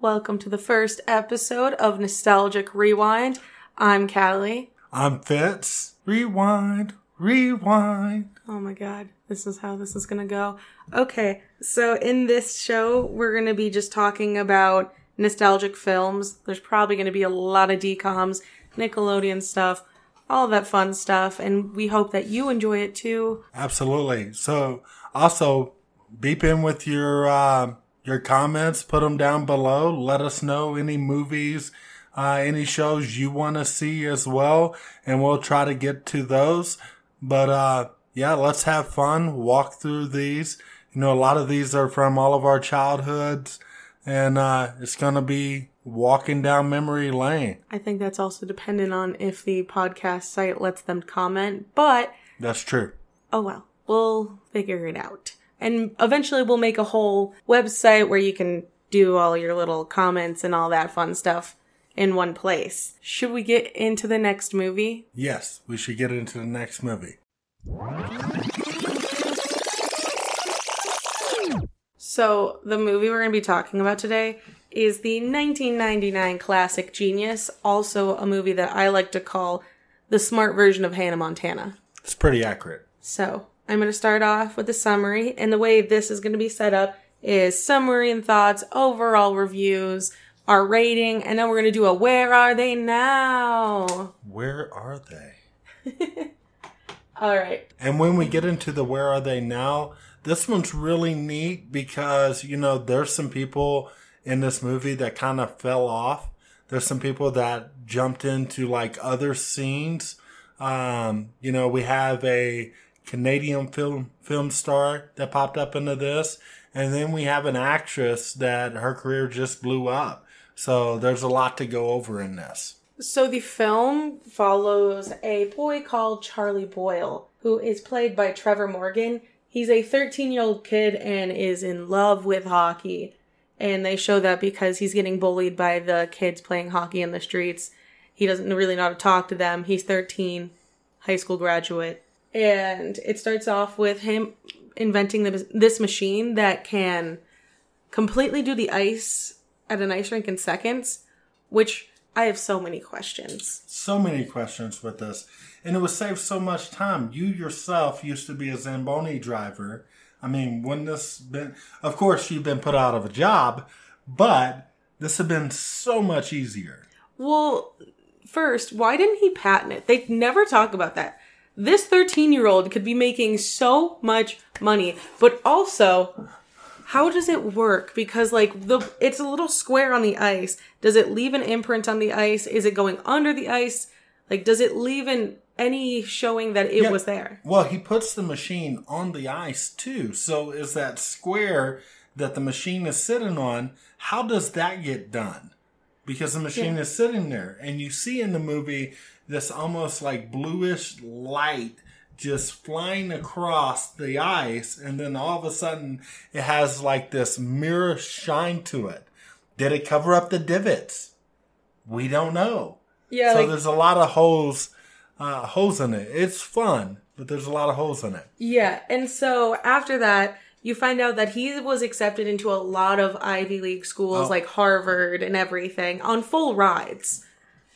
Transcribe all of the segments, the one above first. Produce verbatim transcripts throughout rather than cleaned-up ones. Welcome to the first episode of Nostalgic Rewind. I'm Callie. I'm Fitz. Rewind, rewind. Oh my god, this is how this is gonna go. Okay, so in this show, we're gonna be just talking about nostalgic films. There's probably gonna be a lot of D COMs, Nickelodeon stuff, all that fun stuff, and we hope that you enjoy it too. Absolutely. So, also, beep in with your... Uh... Your comments, put them down below. Let us know any movies, uh, any shows you want to see as well. And we'll try to get to those. But uh, yeah, let's have fun. Walk through these. You know, a lot of these are from all of our childhoods. And uh, it's going to be walking down memory lane. I think that's also dependent on if the podcast site lets them comment. But that's true. Oh, well, we'll figure it out. And eventually we'll make a whole website where you can do all your little comments and all that fun stuff in one place. Should we get into the next movie? Yes, we should get into the next movie. So the movie we're going to be talking about today is the nineteen ninety-nine classic Genius, also a movie that I like to call the smart version of Hannah Montana. It's pretty accurate. So... I'm going to start off with a summary, and the way this is going to be set up is summary and thoughts, overall reviews, our rating, and then we're going to do a Where Are They Now? Where are they? All right. And when we get into the Where Are They Now, this one's really neat because, you know, there's some people in this movie that kind of fell off. There's some people that jumped into, like, other scenes. Um, you know, we have a... Canadian film film star that popped up into this. And then we have an actress that her career just blew up. So there's a lot to go over in this. So the film follows a boy called Charlie Boyle, who is played by Trevor Morgan. He's a thirteen-year-old kid and is in love with hockey. And they show that because he's getting bullied by the kids playing hockey in the streets. He doesn't really know how to talk to them. He's thirteen, high school graduate. And it starts off with him inventing the, this machine that can completely do the ice at an ice rink in seconds, which I have so many questions. So many questions with this. And it would save so much time. You yourself used to be a Zamboni driver. I mean, wouldn't this been... Of course, you've been put out of a job, but this had been so much easier. Well, first, why didn't he patent it? They never talk about that. This thirteen-year-old could be making so much money, but also, how does it work? Because, like, the it's a little square on the ice. Does it leave an imprint on the ice? Is it going under the ice? Like, does it leave an, any showing that it yeah. was there? Well, he puts the machine on the ice, too. So is that square that the machine is sitting on, how does that get done? Because the machine yeah. is sitting there. And you see in the movie... this almost like bluish light just flying across the ice. And then all of a sudden it has like this mirror shine to it. Did it cover up the divots? We don't know. Yeah. So like, there's a lot of holes, uh, holes in it. It's fun, but there's a lot of holes in it. Yeah. And so after that, you find out that he was accepted into a lot of Ivy League schools oh. like Harvard and everything on full rides.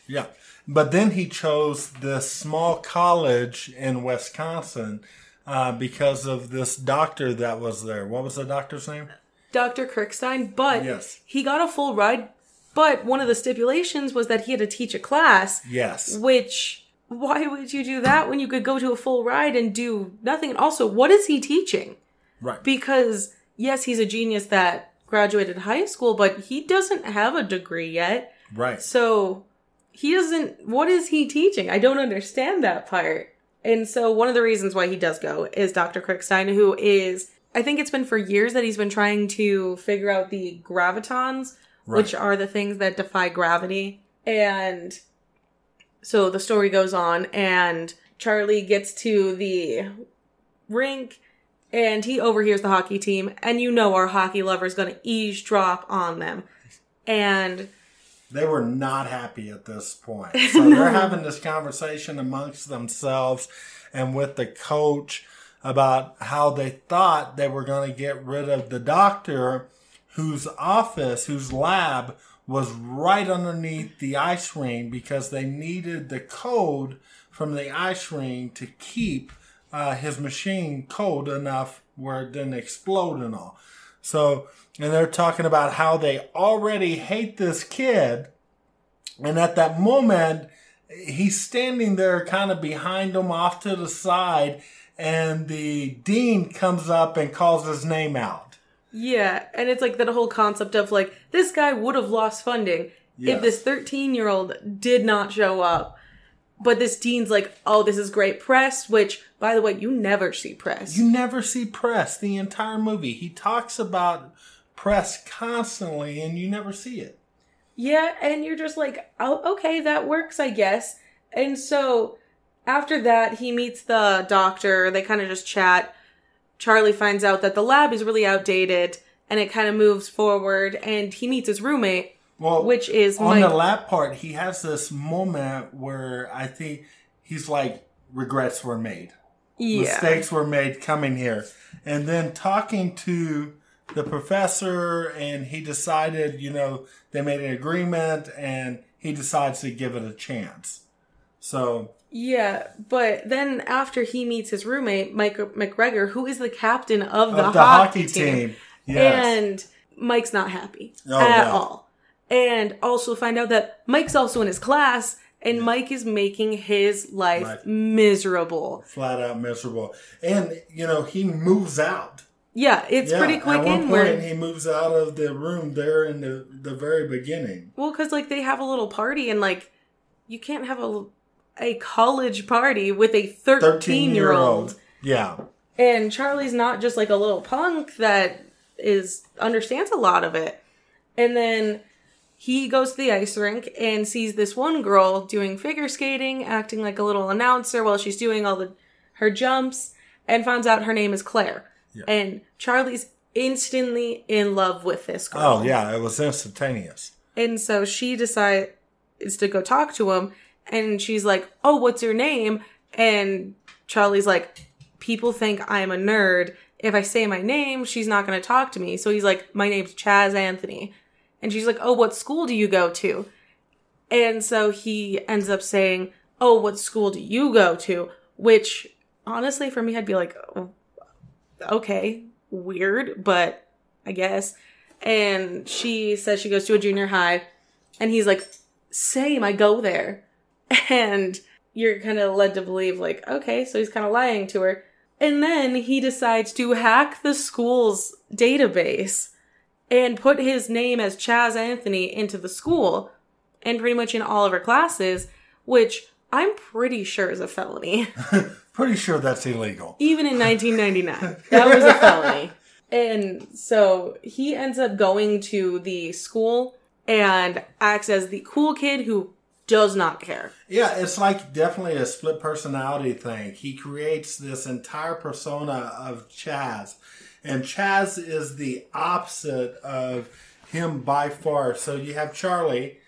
Yeah. But then he chose this small college in Wisconsin uh, because of this doctor that was there. What was the doctor's name? Doctor Krickstein. But yes. he got a full ride. But one of the stipulations was that he had to teach a class. Yes. Which, why would you do that when you could go to a full ride and do nothing? And also, what is he teaching? Right. Because, yes, he's a genius that graduated high school, but he doesn't have a degree yet. Right. So... he doesn't, what is he teaching? I don't understand that part. And so one of the reasons why he does go is Doctor Krickstein, who is, I think it's been for years that he's been trying to figure out the gravitons, right. which are the things that defy gravity. And so the story goes on and Charlie gets to the rink and he overhears the hockey team. And you know our hockey lover is going to eavesdrop on them. And... they were not happy at this point. So they're having this conversation amongst themselves and with the coach about how they thought they were going to get rid of the doctor whose office, whose lab was right underneath the ice ring because they needed the code from the ice ring to keep uh, his machine cold enough where it didn't explode and all. So, and they're talking about how they already hate this kid. And at that moment, he's standing there kind of behind them off to the side. And the dean comes up and calls his name out. Yeah, and it's like that whole concept of like, this guy would have lost funding yes. if this thirteen-year-old did not show up. But this dean's like, oh, this is great press, which, by the way, you never see press. You never see press the entire movie. He talks about press constantly, and you never see it. Yeah, and you're just like, oh, okay, that works, I guess. And so after that, he meets the doctor. They kind of just chat. Charlie finds out that the lab is really outdated, and it kind of moves forward, and he meets his roommate, well, which is on Michael. The lab part, he has this moment where I think he's like, regrets were made. Yeah. Mistakes were made coming here. And then talking to the professor, and he decided, you know, they made an agreement, and he decides to give it a chance. So... yeah, but then after he meets his roommate, Mike McGregor, who is the captain of, of the, the hockey, hockey team. team. Yes. And Mike's not happy oh, at no. all. And also find out that Mike's also in his class, and yeah. Mike is making his life Mike. miserable. Flat out miserable. And, you know, he moves out. Yeah, it's yeah, pretty quick inward. At one point, he moves out of the room there in the, the very beginning. Well, because, like, they have a little party, and, like, you can't have a... a college party with a thirteen-year-old. Yeah. And Charlie's not just like a little punk that is understands a lot of it. And then he goes to the ice rink and sees this one girl doing figure skating, acting like a little announcer while she's doing all the her jumps, and finds out her name is Claire. Yeah. And Charlie's instantly in love with this girl. Oh, yeah. It was instantaneous. And so she decides to go talk to him. And she's like, oh, what's your name? And Charlie's like, people think I'm a nerd. If I say my name, she's not going to talk to me. So he's like, my name's Chaz Anthony. And she's like, oh, what school do you go to? And so he ends up saying, oh, what school do you go to? Which, honestly, for me, I'd be like, oh, okay, weird, but I guess. And she says she goes to a junior high. And he's like, same, I go there. And you're kind of led to believe, like, okay, so he's kind of lying to her. And then he decides to hack the school's database and put his name as Chaz Anthony into the school and pretty much in all of her classes, which I'm pretty sure is a felony. Pretty sure that's illegal. Even in nineteen ninety-nine, that was a felony. And so he ends up going to the school and acts as the cool kid who... does not care. Yeah, it's like definitely a split personality thing. He creates this entire persona of Chaz. And Chaz is the opposite of him by far. So you have Charlie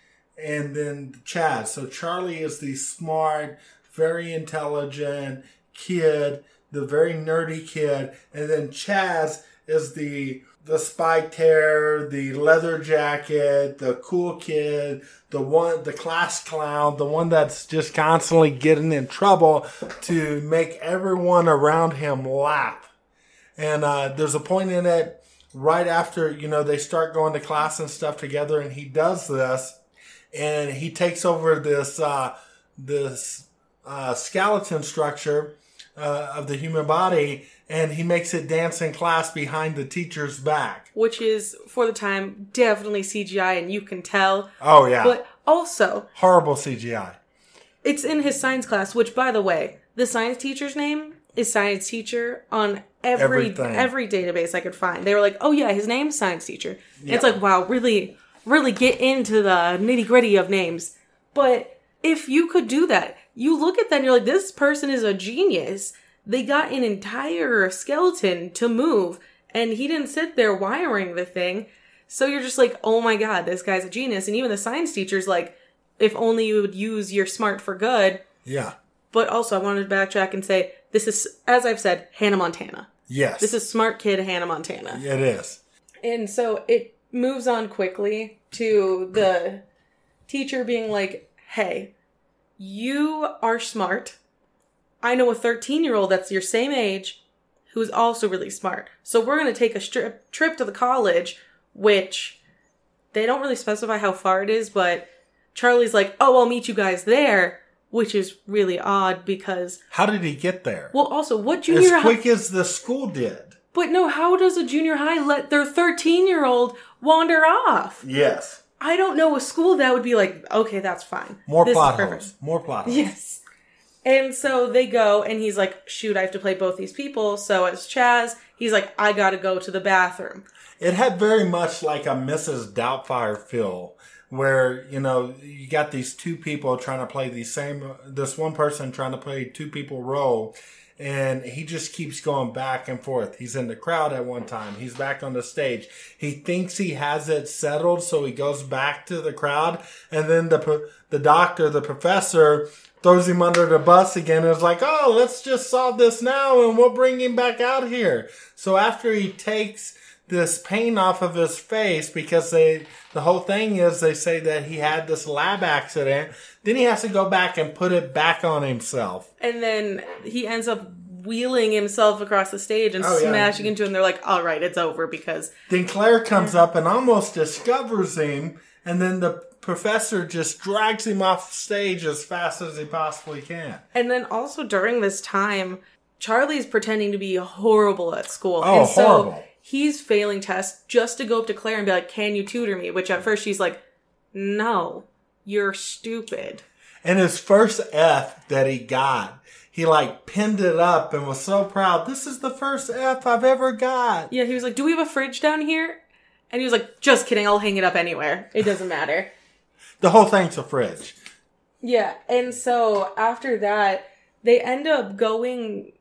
and then Chaz. So Charlie is the smart, very intelligent kid, the very nerdy kid. And then Chaz is the... the spiked hair, the leather jacket, the cool kid, the one, the class clown, the one that's just constantly getting in trouble to make everyone around him laugh. And uh, there's a point in it right after, you know, they start going to class and stuff together, and he does this, and he takes over this uh, this uh, skeleton structure uh, of the human body. And he makes it dance in class behind the teacher's back. Which is, for the time, definitely C G I, and you can tell. Oh, yeah. But also... horrible C G I. It's in his science class, which, by the way, the science teacher's name is science teacher on every Everything. every database I could find. They were like, oh, yeah, his name's science teacher. Yeah. It's like, wow, really, really get into the nitty-gritty of names. But if you could do that, you look at that and you're like, this person is a genius. They got an entire skeleton to move, and he didn't sit there wiring the thing. So you're just like, oh my God, this guy's a genius. And even the science teacher's like, if only you would use your smart for good. Yeah. But also, I wanted to backtrack and say, this is, as I've said, Hannah Montana. Yes. This is smart kid Hannah Montana. It is. and so it moves on quickly to the teacher being like, hey, you are smart. I know a thirteen-year-old that's your same age who's also really smart. So we're going to take a strip, trip to the college, which they don't really specify how far it is, but Charlie's like, oh, I'll meet you guys there, which is really odd because... How did he get there? Well, also, what junior high... As quick as the school did. But no, how does a junior high let their thirteen-year-old wander off? Yes. I don't know a school that would be like, okay, that's fine. More plot holes. More plot holes. Yes. And so they go, and he's like, shoot, I have to play both these people. So as Chaz, he's like, I gotta go to the bathroom. It had very much like a Missus Doubtfire feel, where, you know, you got these two people trying to play the same, this one person trying to play two people role, and he just keeps going back and forth. He's in the crowd at one time. He's back on the stage. He thinks he has it settled, so he goes back to the crowd, and then the the doctor, the professor, throws him under the bus again and is like, oh, let's just solve this now and we'll bring him back out here. So after he takes this pain off of his face, because they the whole thing is they say that he had this lab accident, then he has to go back and put it back on himself. And then he ends up wheeling himself across the stage and oh, smashing yeah. into him. They're like, all right, it's over because... Then Claire comes up and almost discovers him, and then the professor just drags him off stage as fast as he possibly can. And then also during this time, Charlie's pretending to be horrible at school. Oh, and so horrible. He's failing tests just to go up to Claire and be like, can you tutor me? Which at first she's like, no, you're stupid. And his first F that he got, he like pinned it up and was so proud. This is the first F I've ever got. Yeah, he was like, do we have a fridge down here? And he was like, just kidding, I'll hang it up anywhere. It doesn't matter. The whole thing's a fridge. Yeah, and so after that, they end up going,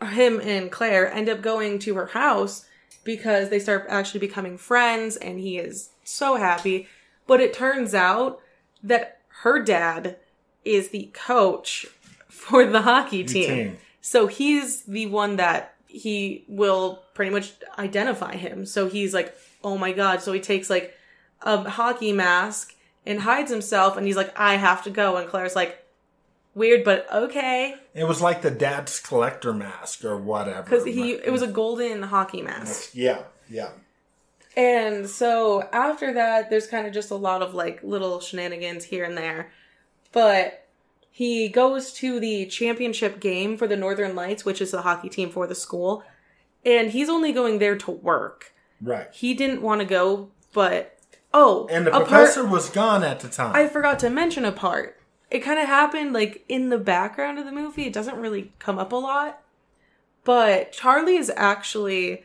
him and Claire end up going to her house because they start actually becoming friends, and he is so happy. But it turns out that her dad is the coach for the hockey team. team. So he's the one that he will pretty much identify him. So he's like, oh my God. So he takes like a hockey mask and hides himself, and he's like, I have to go. And Claire's like, weird, but okay. It was like the dad's collector mask or whatever. Because he, it was a golden hockey mask. Yeah, yeah. And so after that, there's kind of just a lot of like little shenanigans here and there. But he goes to the championship game for the Northern Lights, which is the hockey team for the school. And he's only going there to work. Right. He didn't want to go, but... Oh, and the professor part, was gone at the time. I forgot to mention a part. It kind of happened like in the background of the movie. It doesn't really come up a lot. But Charlie is actually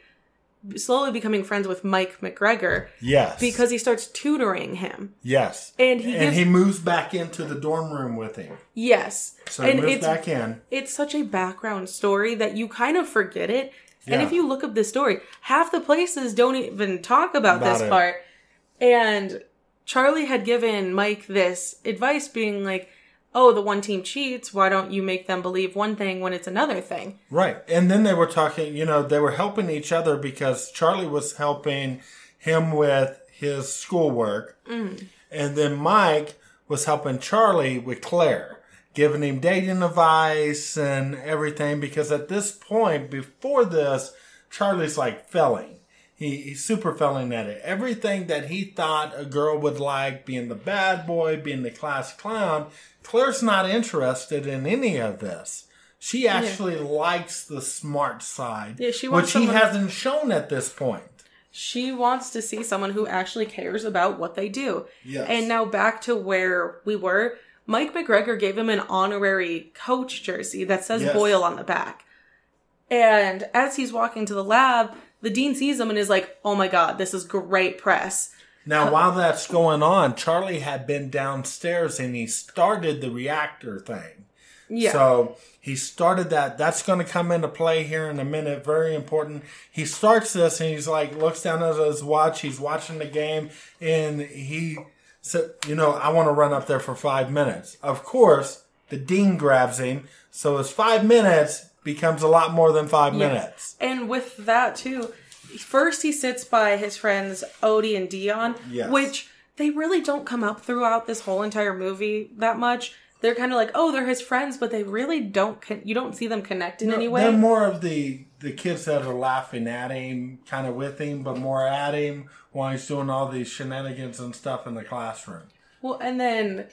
slowly becoming friends with Mike McGregor. Yes. Because he starts tutoring him. Yes. And he, gives, and he moves back into the dorm room with him. Yes. So he and moves it's, back in. It's such a background story that you kind of forget it. Yeah. And if you look up this story, half the places don't even talk about, about this it. part. And Charlie had given Mike this advice being like, oh, the one team cheats. Why don't you make them believe one thing when it's another thing? Right. And then they were talking, you know, they were helping each other because Charlie was helping him with his schoolwork. Mm. And then Mike was helping Charlie with Claire, giving him dating advice and everything. Because at this point, before this, Charlie's like failing. He, he's super failing at it. Everything that he thought a girl would like, being the bad boy, being the class clown, Claire's not interested in any of this. She actually yeah. likes the smart side, yeah, she wants which he hasn't shown at this point. She wants to see someone who actually cares about what they do. Yes. And now back to where we were, Mike McGregor gave him an honorary coach jersey that says yes. Boyle on the back. And as he's walking to the lab... The dean sees him and is like, oh my God, this is great press. Now, um, while that's going on, Charlie had been downstairs and he started the reactor thing. Yeah. So he started that. That's going to come into play here in a minute. Very important. He starts this and he's like, looks down at his watch. He's watching the game and he said, you know, I want to run up there for five minutes. Of course, the dean grabs him. So it's five minutes. Becomes a lot more than five yes. minutes. And with that, too, first he sits by his friends Odie and Dion, yes. which they really don't come up throughout this whole entire movie that much. They're kind of like, oh, they're his friends, but they really don't, con- you don't see them connect in no, any way. They're more of the, the kids that are laughing at him, kind of with him, but more at him while he's doing all these shenanigans and stuff in the classroom. Well, and then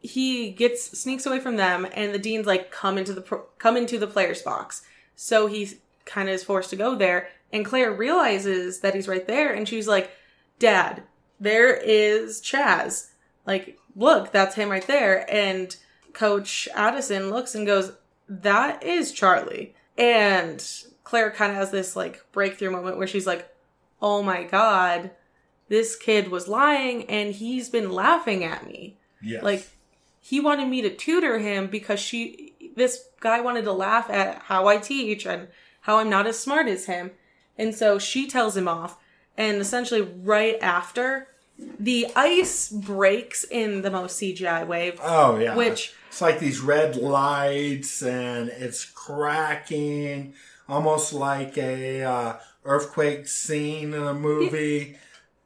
he gets, sneaks away from them, and the dean's like, come into the, pro- come into the player's box. So he kind of is forced to go there, and Claire realizes that he's right there, and she's like, Dad, there is Chaz. Like, look, that's him right there. And Coach Addison looks and goes, that is Charlie. And Claire kind of has this like breakthrough moment where she's like, oh my God, this kid was lying and he's been laughing at me. Yes. Like, he wanted me to tutor him because she, this guy wanted to laugh at how I teach and how I'm not as smart as him. And so she tells him off. And essentially right after, the ice breaks in the most C G I wave. Oh, yeah. Which, it's like these red lights and it's cracking, almost like a uh, earthquake scene in a movie.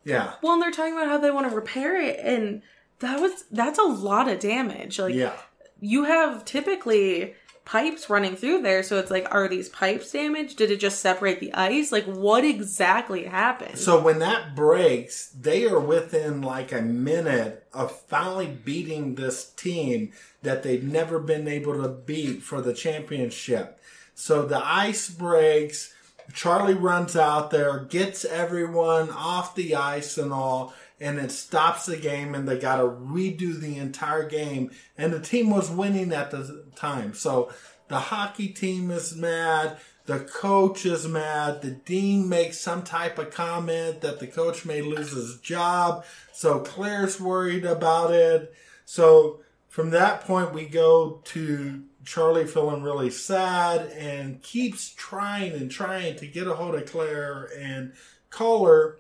Yeah. Well, and they're talking about how they want to repair it, and that was that's a lot of damage. Like, yeah. You have typically pipes running through there, so it's like, are these pipes damaged? Did it just separate the ice? Like, what exactly happened? So when that breaks, they are within like a minute of finally beating this team that they've never been able to beat for the championship. So the ice breaks, Charlie runs out there, gets everyone off the ice and all, and it stops the game, and they got to redo the entire game. And the team was winning at the time. So the hockey team is mad. The coach is mad. The dean makes some type of comment that the coach may lose his job. So Claire's worried about it. So from that point, we go to Charlie feeling really sad and keeps trying and trying to get a hold of Claire and call her.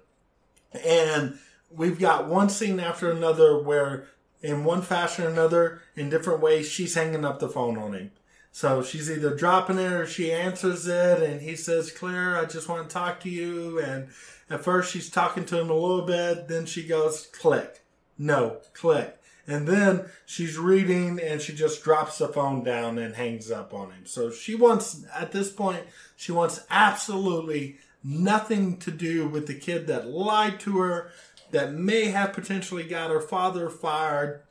And we've got one scene after another where, in one fashion or another, in different ways, she's hanging up the phone on him. So she's either dropping it or she answers it, and he says, Claire, I just want to talk to you. And at first she's talking to him a little bit. Then she goes, click. No, click. And then she's reading, and she just drops the phone down and hangs up on him. So she wants, at this point, she wants absolutely nothing to do with the kid that lied to her, that may have potentially got her father fired.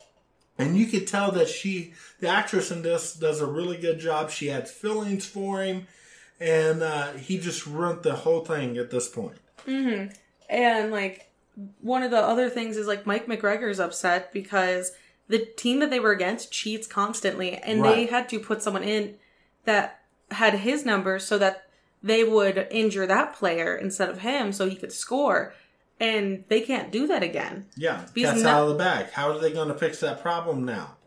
And you could tell that she, the actress in this, does a really good job. She had feelings for him. And uh, he just ruined the whole thing at this point. Mm-hmm. And, like, one of the other things is, like, Mike McGregor's upset because the team that they were against cheats constantly. And right. They had to put someone in that had his number so that they would injure that player instead of him so he could score. And they can't do that again. Yeah, that's out of the bag. How are they going to fix that problem now?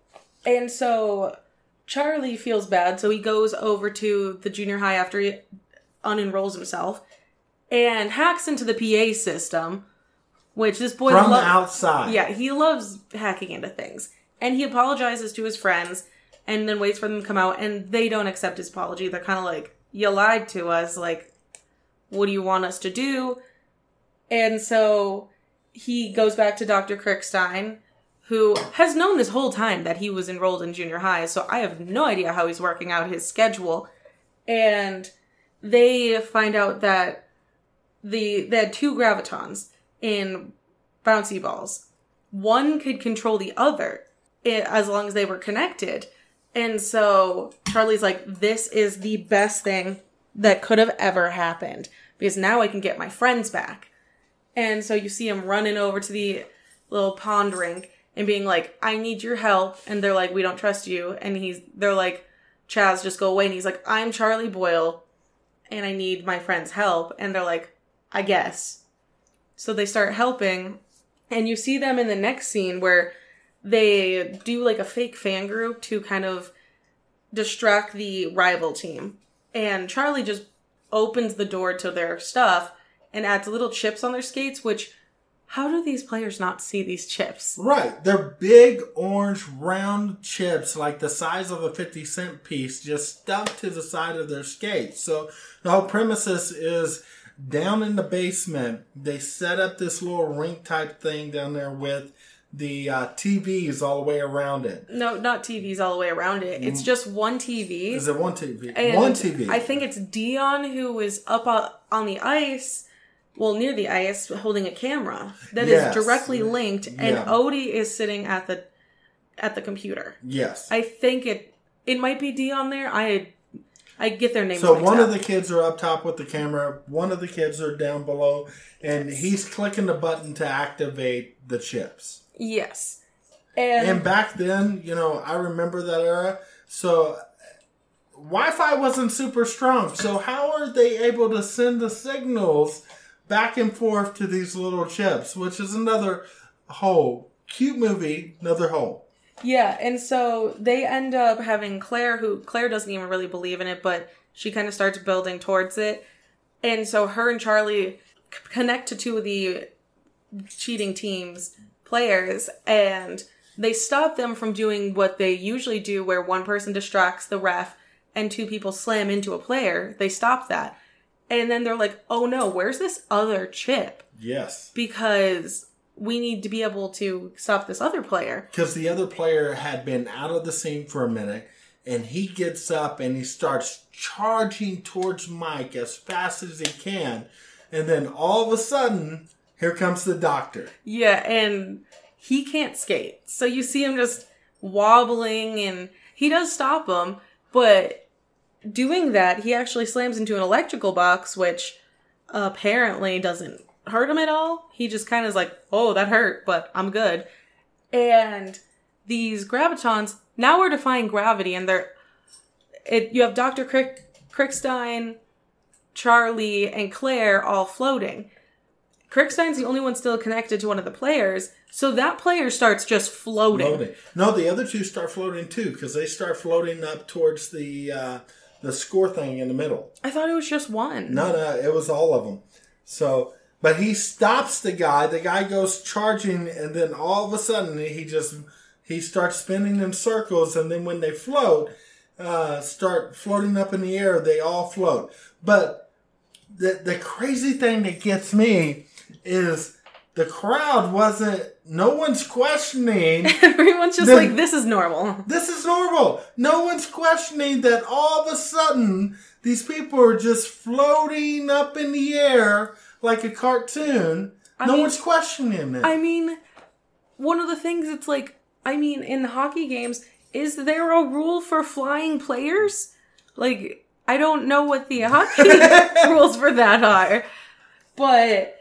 And so Charlie feels bad, so he goes over to the junior high after he unenrolls himself and hacks into the P A system, which this boy from lo- outside. Yeah, he loves hacking into things. And he apologizes to his friends and then waits for them to come out, and they don't accept his apology. They're kind of like, you lied to us. Like, what do you want us to do? And so he goes back to Doctor Krickstein, who has known this whole time that he was enrolled in junior high, so I have no idea how he's working out his schedule. And they find out that the they had two gravitons in bouncy balls. One could control the other as long as they were connected. And so Charlie's like, this is the best thing that could have ever happened, because now I can get my friends back. And so you see him running over to the little pond rink and being like, I need your help. And they're like, we don't trust you. And he's, they're like, Chaz, just go away. And he's like, I'm Charlie Boyle and I need my friend's help. And they're like, I guess. So they start helping. And you see them in the next scene where they do like a fake fan group to kind of distract the rival team. And Charlie just opens the door to their stuff and adds little chips on their skates, which, how do these players not see these chips? Right. They're big, orange, round chips, like the size of a fifty cent piece, just stuck to the side of their skates. So the whole premises is down in the basement, they set up this little rink type thing down there with the uh, T Vs all the way around it. No, not T Vs all the way around it. It's just one T V. Is it one T V? And one T V. I think it's Dion who was up on the ice, well, near the ice, holding a camera that yes. is directly linked, and yeah. Odie is sitting at the at the computer. Yes. I think it it might be Dion there. I I get their names. So one up. of the kids are up top with the camera. One of the kids are down below, and yes. he's clicking the button to activate the chips. Yes. And, and back then, you know, I remember that era. So Wi-Fi wasn't super strong. So how are they able to send the signals back and forth to these little chips, which is another hole. Cute movie, another hole. Yeah, and so they end up having Claire, who Claire doesn't even really believe in it, but she kind of starts building towards it. And so her and Charlie c- connect to two of the cheating teams' players, and they stop them from doing what they usually do, where one person distracts the ref and two people slam into a player. They stop that. And then they're like, oh no, where's this other chip? Yes. Because we need to be able to stop this other player. Because the other player had been out of the scene for a minute, and he gets up and he starts charging towards Mike as fast as he can. And then all of a sudden, here comes the doctor. Yeah, and he can't skate. So you see him just wobbling, and he does stop him. But doing that, he actually slams into an electrical box, which apparently doesn't hurt him at all. He just kind of is like, oh, that hurt, but I'm good. And these gravitons, now we're defying gravity, and they're it you have Doctor Krick, Krickstein, Charlie, and Claire all floating. Krickstein's the only one still connected to one of the players, so that player starts just floating. floating. No, the other two start floating too, because they start floating up towards the uh, the score thing in the middle. I thought it was just one. No, no, it was all of them. So, but he stops the guy. The guy goes charging, and then all of a sudden he just he starts spinning in circles, and then when they float, uh, start floating up in the air, they all float. But the the crazy thing that gets me is the crowd wasn't, no one's questioning. Everyone's just the, like, this is normal. This is normal. No one's questioning that all of a sudden these people are just floating up in the air like a cartoon. I no mean, one's questioning it. I mean, one of the things it's like, I mean, in hockey games, is there a rule for flying players? Like, I don't know what the hockey rules for that are, but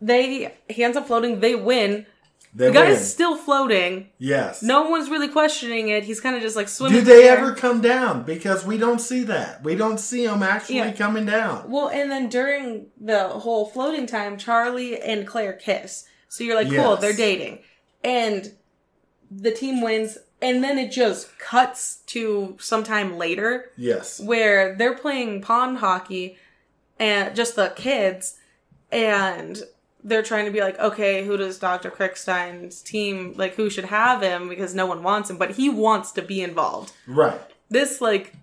They he ends up floating. They win. They the guy win. is still floating. Yes. No one's really questioning it. He's kind of just like swimming. Do they ever come down? Because we don't see that. We don't see him actually yeah. coming down. Well, and then during the whole floating time, Charlie and Claire kiss. So you're like, yes. cool, they're dating, and the team wins. And then it just cuts to sometime later. Yes. Where they're playing pond hockey, and just the kids. And they're trying to be like, okay, who does Doctor Krickstein's team, like, who should have him? Because no one wants him, but he wants to be involved. Right. This, like,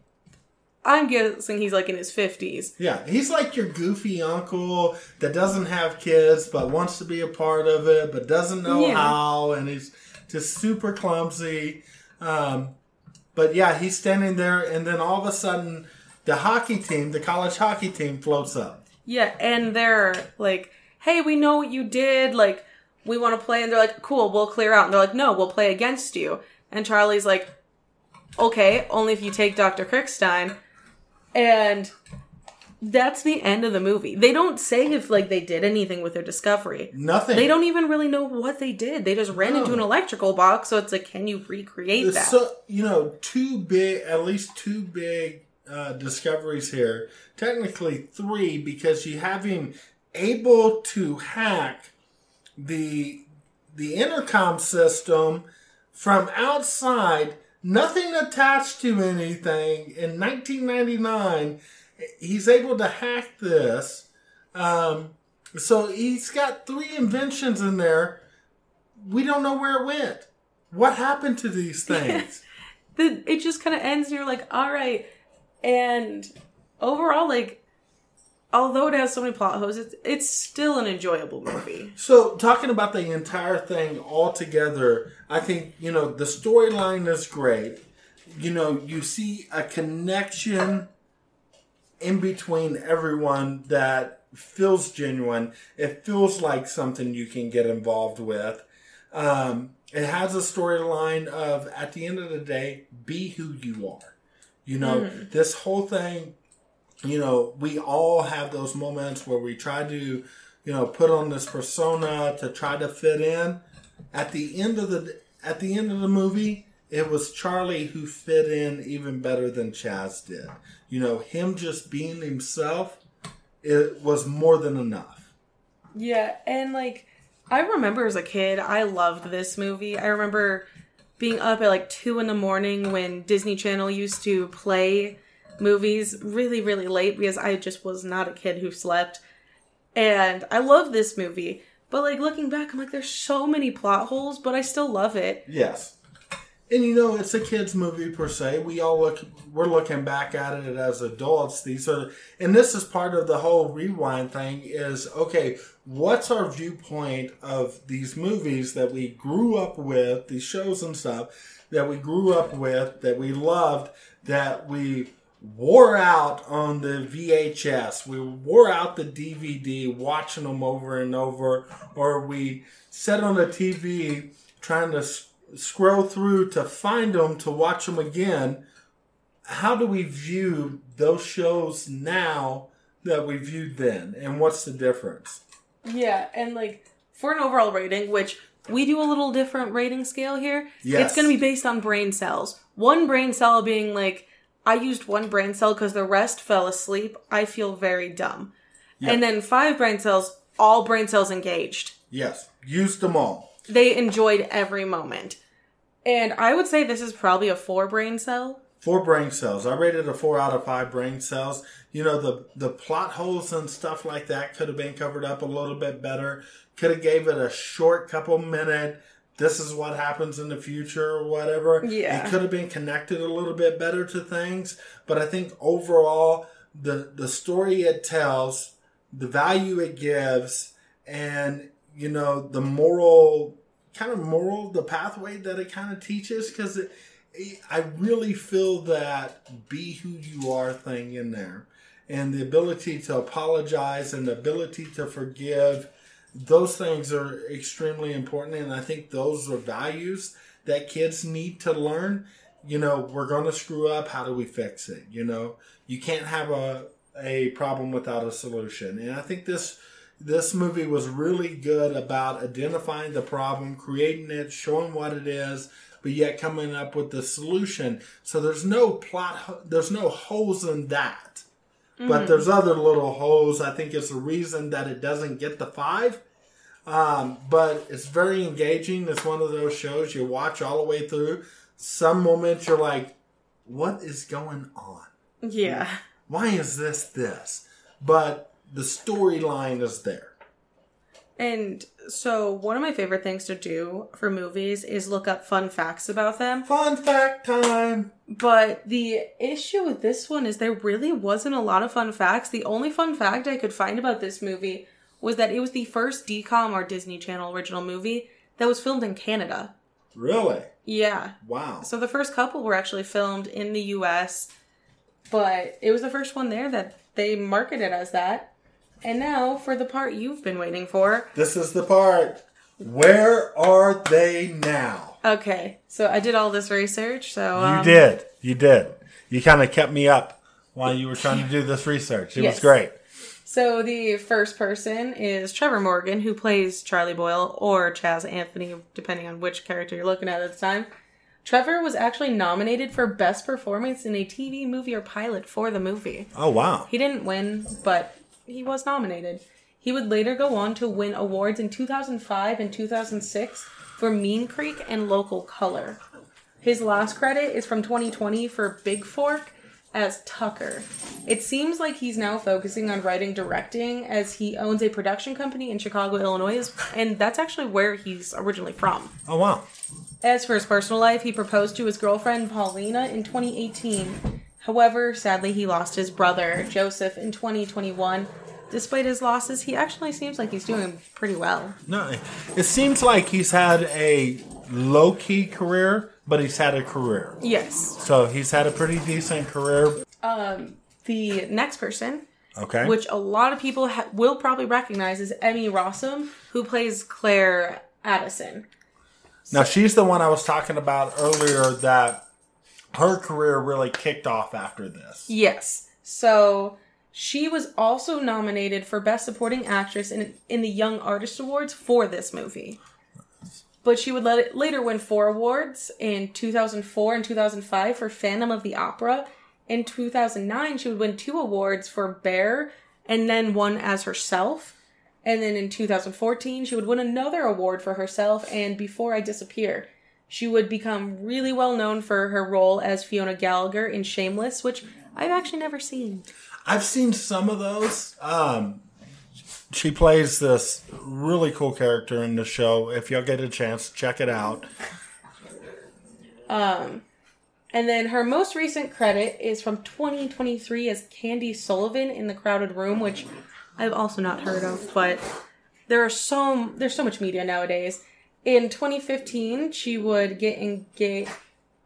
I'm guessing he's, like, in his fifties. Yeah, he's like your goofy uncle that doesn't have kids but wants to be a part of it but doesn't know yeah. how. And he's just super clumsy. Um, but, yeah, he's standing there. And then all of a sudden, the hockey team, the college hockey team, floats up. Yeah, and they're like, hey, we know what you did, like, we want to play, and they're like, cool, we'll clear out, and they're like, no, we'll play against you, and Charlie's like, okay, only if you take Doctor Krickstein, and that's the end of the movie. They don't say if, like, they did anything with their discovery. Nothing. They don't even really know what they did. They just ran no. into an electrical box, so it's like, can you recreate it's that? So, you know, two big, at least two big, Uh, discoveries here. Technically three, because you have him able to hack the the intercom system from outside, nothing attached to anything. In nineteen ninety-nine, he's able to hack this. Um, so he's got three inventions in there. We don't know where it went. What happened to these things? the, it just kind of ends, and you're like, all right. And overall, like, although it has so many plot holes, it's, it's still an enjoyable movie. So, talking about the entire thing altogether, I think, you know, the storyline is great. You know, you see a connection in between everyone that feels genuine. It feels like something you can get involved with. Um, it has a storyline of, at the end of the day, be who you are. You know, mm-hmm. this whole thing... You know, we all have those moments where we try to, you know, put on this persona to try to fit in. At the end of the at the end of the movie, it was Charlie who fit in even better than Chaz did. You know, him just being himself, it was more than enough. Yeah, and like I remember as a kid, I loved this movie. I remember being up at like two in the morning when Disney Channel used to play movies really, really late because I just was not a kid who slept. And I love this movie. But, like, looking back, I'm like, there's so many plot holes, but I still love it. Yes. And, you know, it's a kid's movie, per se. We all look, we're looking back at it as adults. These are, and this is part of the whole rewind thing is, okay, what's our viewpoint of these movies that we grew up with, these shows and stuff that we grew up with, that we loved, that we... wore out on the V H S. We wore out the D V D watching them over and over. Or we sat on the T V trying to scroll through to find them to watch them again. How do we view those shows now that we viewed then? And what's the difference? Yeah, and like for an overall rating, which we do a little different rating scale here. Yes. It's going to be based on brain cells. One brain cell being like, I used one brain cell because the rest fell asleep. I feel very dumb. Yep. And then five brain cells, all brain cells engaged. Yes. Used them all. They enjoyed every moment. And I would say this is probably a four brain cell. Four brain cells. I rated a four out of five brain cells. You know, the, the plot holes and stuff like that could have been covered up a little bit better. Could have gave it a short couple minute. This is what happens in the future or whatever. Yeah. It could have been connected a little bit better to things. But I think overall, the, the story it tells, the value it gives, and, you know, the moral, kind of moral, the pathway that it kind of teaches. Because I really feel that be who you are thing in there. And the ability to apologize and the ability to forgive. Those things are extremely important, and I think those are values that kids need to learn. You know, we're going to screw up. How do we fix it? You know, you can't have a a problem without a solution. And I think this this movie was really good about identifying the problem, creating it, showing what it is, but yet coming up with the solution. So there's no plot, there's no holes in that. But there's other little holes. I think it's the reason that it doesn't get the five. Um, but it's very engaging. It's one of those shows you watch all the way through. Some moments you're like, what is going on? Yeah. Why is this this? But the storyline is there. And so one of my favorite things to do for movies is look up fun facts about them. Fun fact time! But the issue with this one is there really wasn't a lot of fun facts. The only fun fact I could find about this movie was that it was the first D COM or Disney Channel original movie that was filmed in Canada. Really? Yeah. Wow. So the first couple were actually filmed in the U S, but it was the first one there that they marketed as that. And now for the part you've been waiting for. This is the part. Where are they now? Okay. So I did all this research. So um, You did. You did. You kind of kept me up while you were trying to do this research. It yes. was great. So the first person is Trevor Morgan, who plays Charlie Boyle or Chaz Anthony, depending on which character you're looking at at the time. Trevor was actually nominated for Best Performance in a T V movie or pilot for the movie. Oh, wow. He didn't win, but... he was nominated. He would later go on to win awards in two thousand five and two thousand six for Mean Creek and Local Color. His last credit is from twenty twenty for Big Fork as Tucker. It seems like he's now focusing on writing, directing, as he owns a production company in Chicago, Illinois, and that's actually where he's originally from. Oh, wow. As for his personal life, he proposed to his girlfriend, Paulina, in twenty eighteen. However, sadly, he lost his brother, Joseph, in twenty twenty-one despite his losses, he actually seems like he's doing pretty well. No, it seems like he's had a low-key career, but he's had a career. Yes. So he's had a pretty decent career. Um, the next person, okay, which a lot of people ha- will probably recognize, is Emmy Rossum, who plays Claire Addison. Now, she's the one I was talking about earlier that her career really kicked off after this. Yes. So she was also nominated for Best Supporting Actress in, in the Young Artist Awards for this movie. But she would let it later win four awards in two thousand four and two thousand five for Phantom of the Opera. In two thousand nine, she would win two awards for Bear and then one as herself. And then in two thousand fourteen, she would win another award for herself and Before I Disappear. She would become really well known for her role as Fiona Gallagher in Shameless, which I've actually never seen. I've seen some of those. Um, she plays this really cool character in the show. If y'all get a chance, check it out. Um, and then her most recent credit is from twenty twenty-three as Candy Sullivan in The Crowded Room, which I've also not heard of, but there are so there's so much media nowadays. In twenty fifteen, she would get engaged.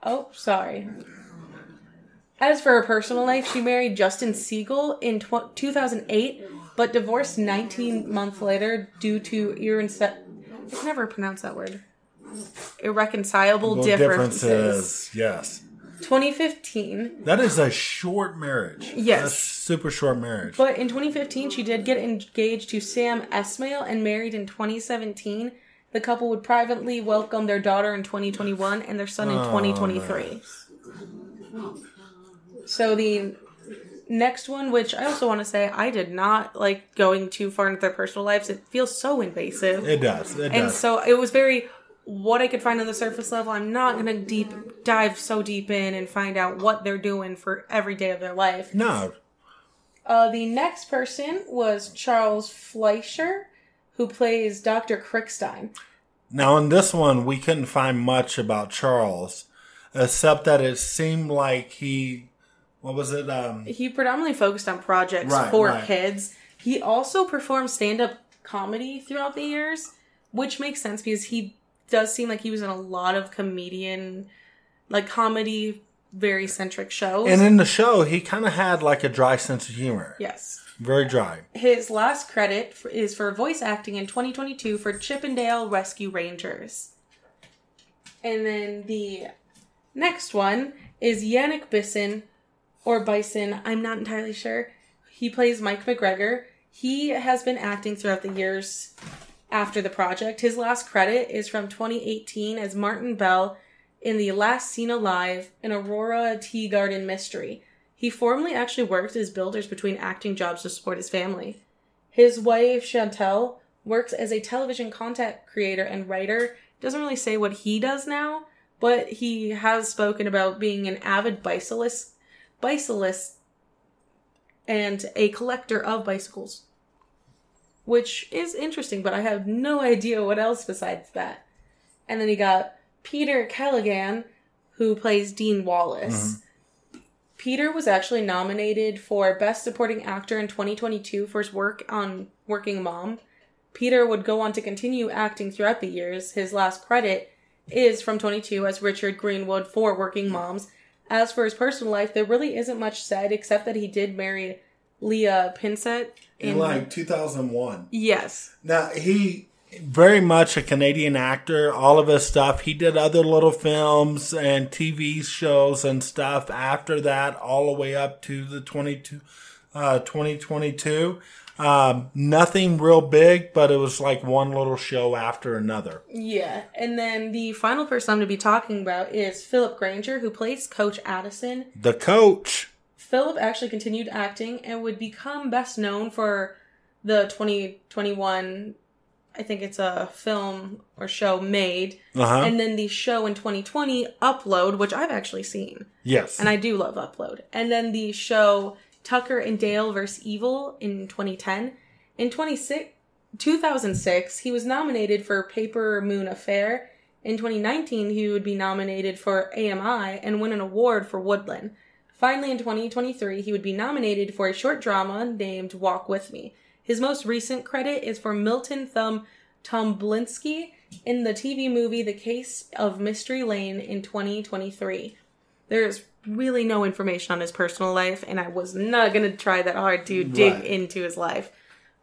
Oh, sorry. As for her personal life, she married Justin Siegel in two thousand eight, but divorced nineteen months later due to irreconcilable. I can never pronounce that word. Irreconcilable differences. differences. Yes. twenty fifteen. That is a short marriage. Yes. That's super short marriage. But in twenty fifteen, she did get engaged to Sam Esmail and married in twenty seventeen. The couple would privately welcome their daughter in twenty twenty-one and their son in oh, twenty twenty-three. Nice. So the next one, which I also want to say, I did not like going too far into their personal lives. It feels so invasive. It does. It does. And so it was very... what I could find on the surface level, I'm not going to deep dive so deep in and find out what they're doing for every day of their life. No. Uh, the next person was Charles Fleischer, who plays Doctor Krickstein. Now, in this one, we couldn't find much about Charles, except that it seemed like he, what was it? Um, he predominantly focused on projects right, for right. kids. He also performed stand-up comedy throughout the years, which makes sense because he... does seem like he was in a lot of comedian, like comedy, very centric shows. And in the show, he kind of had like a dry sense of humor. Yes. Very dry. His last credit is for voice acting in twenty twenty-two for Chip and Dale Rescue Rangers. And then the next one is Yannick Bisson, or Bison, I'm not entirely sure. He plays Mike McGregor. He has been acting throughout the years after the project. His last credit is from twenty eighteen as Martin Bell in the Last Seen Alive, an Aurora Tea Garden mystery. He formerly actually worked as builders between acting jobs to support his family. His wife, Chantel, works as a television content creator and writer. Doesn't really say what he does now, but he has spoken about being an avid bicyclist, bicyclist and a collector of bicycles. Which is interesting, but I have no idea what else besides that. And then you got Peter Callaghan, who plays Dean Wallace. Mm-hmm. Peter was actually nominated for Best Supporting Actor in twenty twenty-two for his work on Working Mom. Peter would go on to continue acting throughout the years. His last credit is from twenty-two as Richard Greenwood for Working Moms. As for his personal life, there really isn't much said except that he did marry Leah Pinsett in, in like two thousand one. Yes. Now, he very much a Canadian actor, all of his stuff. He did other little films and T V shows and stuff after that, all the way up to the twenty-two, uh, twenty twenty-two. Um, nothing real big, but it was like one little show after another. Yeah. And then the final person I'm going to be talking about is Philip Granger, who plays Coach Addison. The coach. Philip actually continued acting and would become best known for the twenty twenty-one, I think it's a film or show, Made. Uh-huh. And then the show in twenty twenty, Upload, which I've actually seen. Yes. And I do love Upload. And then the show Tucker and Dale versus. Evil in twenty ten. In two thousand six, he was nominated for Paper Moon Affair. In twenty nineteen, he would be nominated for A M I and win an award for Woodland. Finally, in twenty twenty-three, he would be nominated for a short drama named Walk With Me. His most recent credit is for Milton Thumb Tomblinsky in the T V movie The Case of Mystery Lane in twenty twenty-three. There's really no information on his personal life, and I was not going to try that hard to right. dig into his life.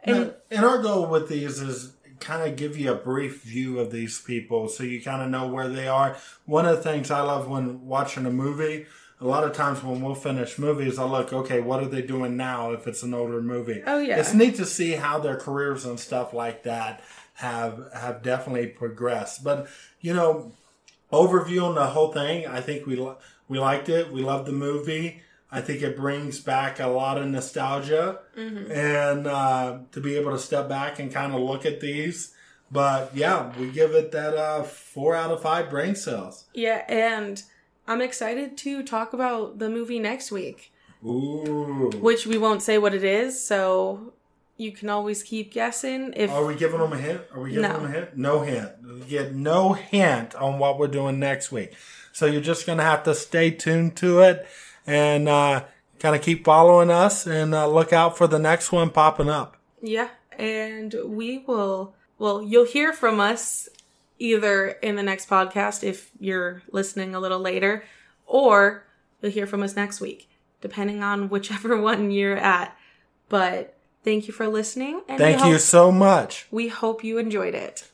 And, and our goal with these is kind of give you a brief view of these people so you kind of know where they are. One of the things I love when watching a movie, a lot of times when we'll finish movies, I'll look, okay, what are they doing now if it's an older movie? Oh, yeah. It's neat to see how their careers and stuff like that have have definitely progressed. But, you know, overviewing the whole thing, I think we we liked it. We loved the movie. I think it brings back a lot of nostalgia mm-hmm. and uh, to be able to step back and kind of look at these. But, yeah, we give it that uh, four out of five brain cells. Yeah, and I'm excited to talk about the movie next week. Ooh. Which we won't say what it is, so you can always keep guessing. If Are we giving them a hint? Are we giving no. them a hint? No hint. We get no hint on what we're doing next week. So you're just going to have to stay tuned to it. And uh, kind of keep following us and uh, look out for the next one popping up. Yeah. And we will, well, you'll hear from us either in the next podcast if you're listening a little later, or you'll hear from us next week, depending on whichever one you're at. But thank you for listening. And thank you so much. We hope you enjoyed it.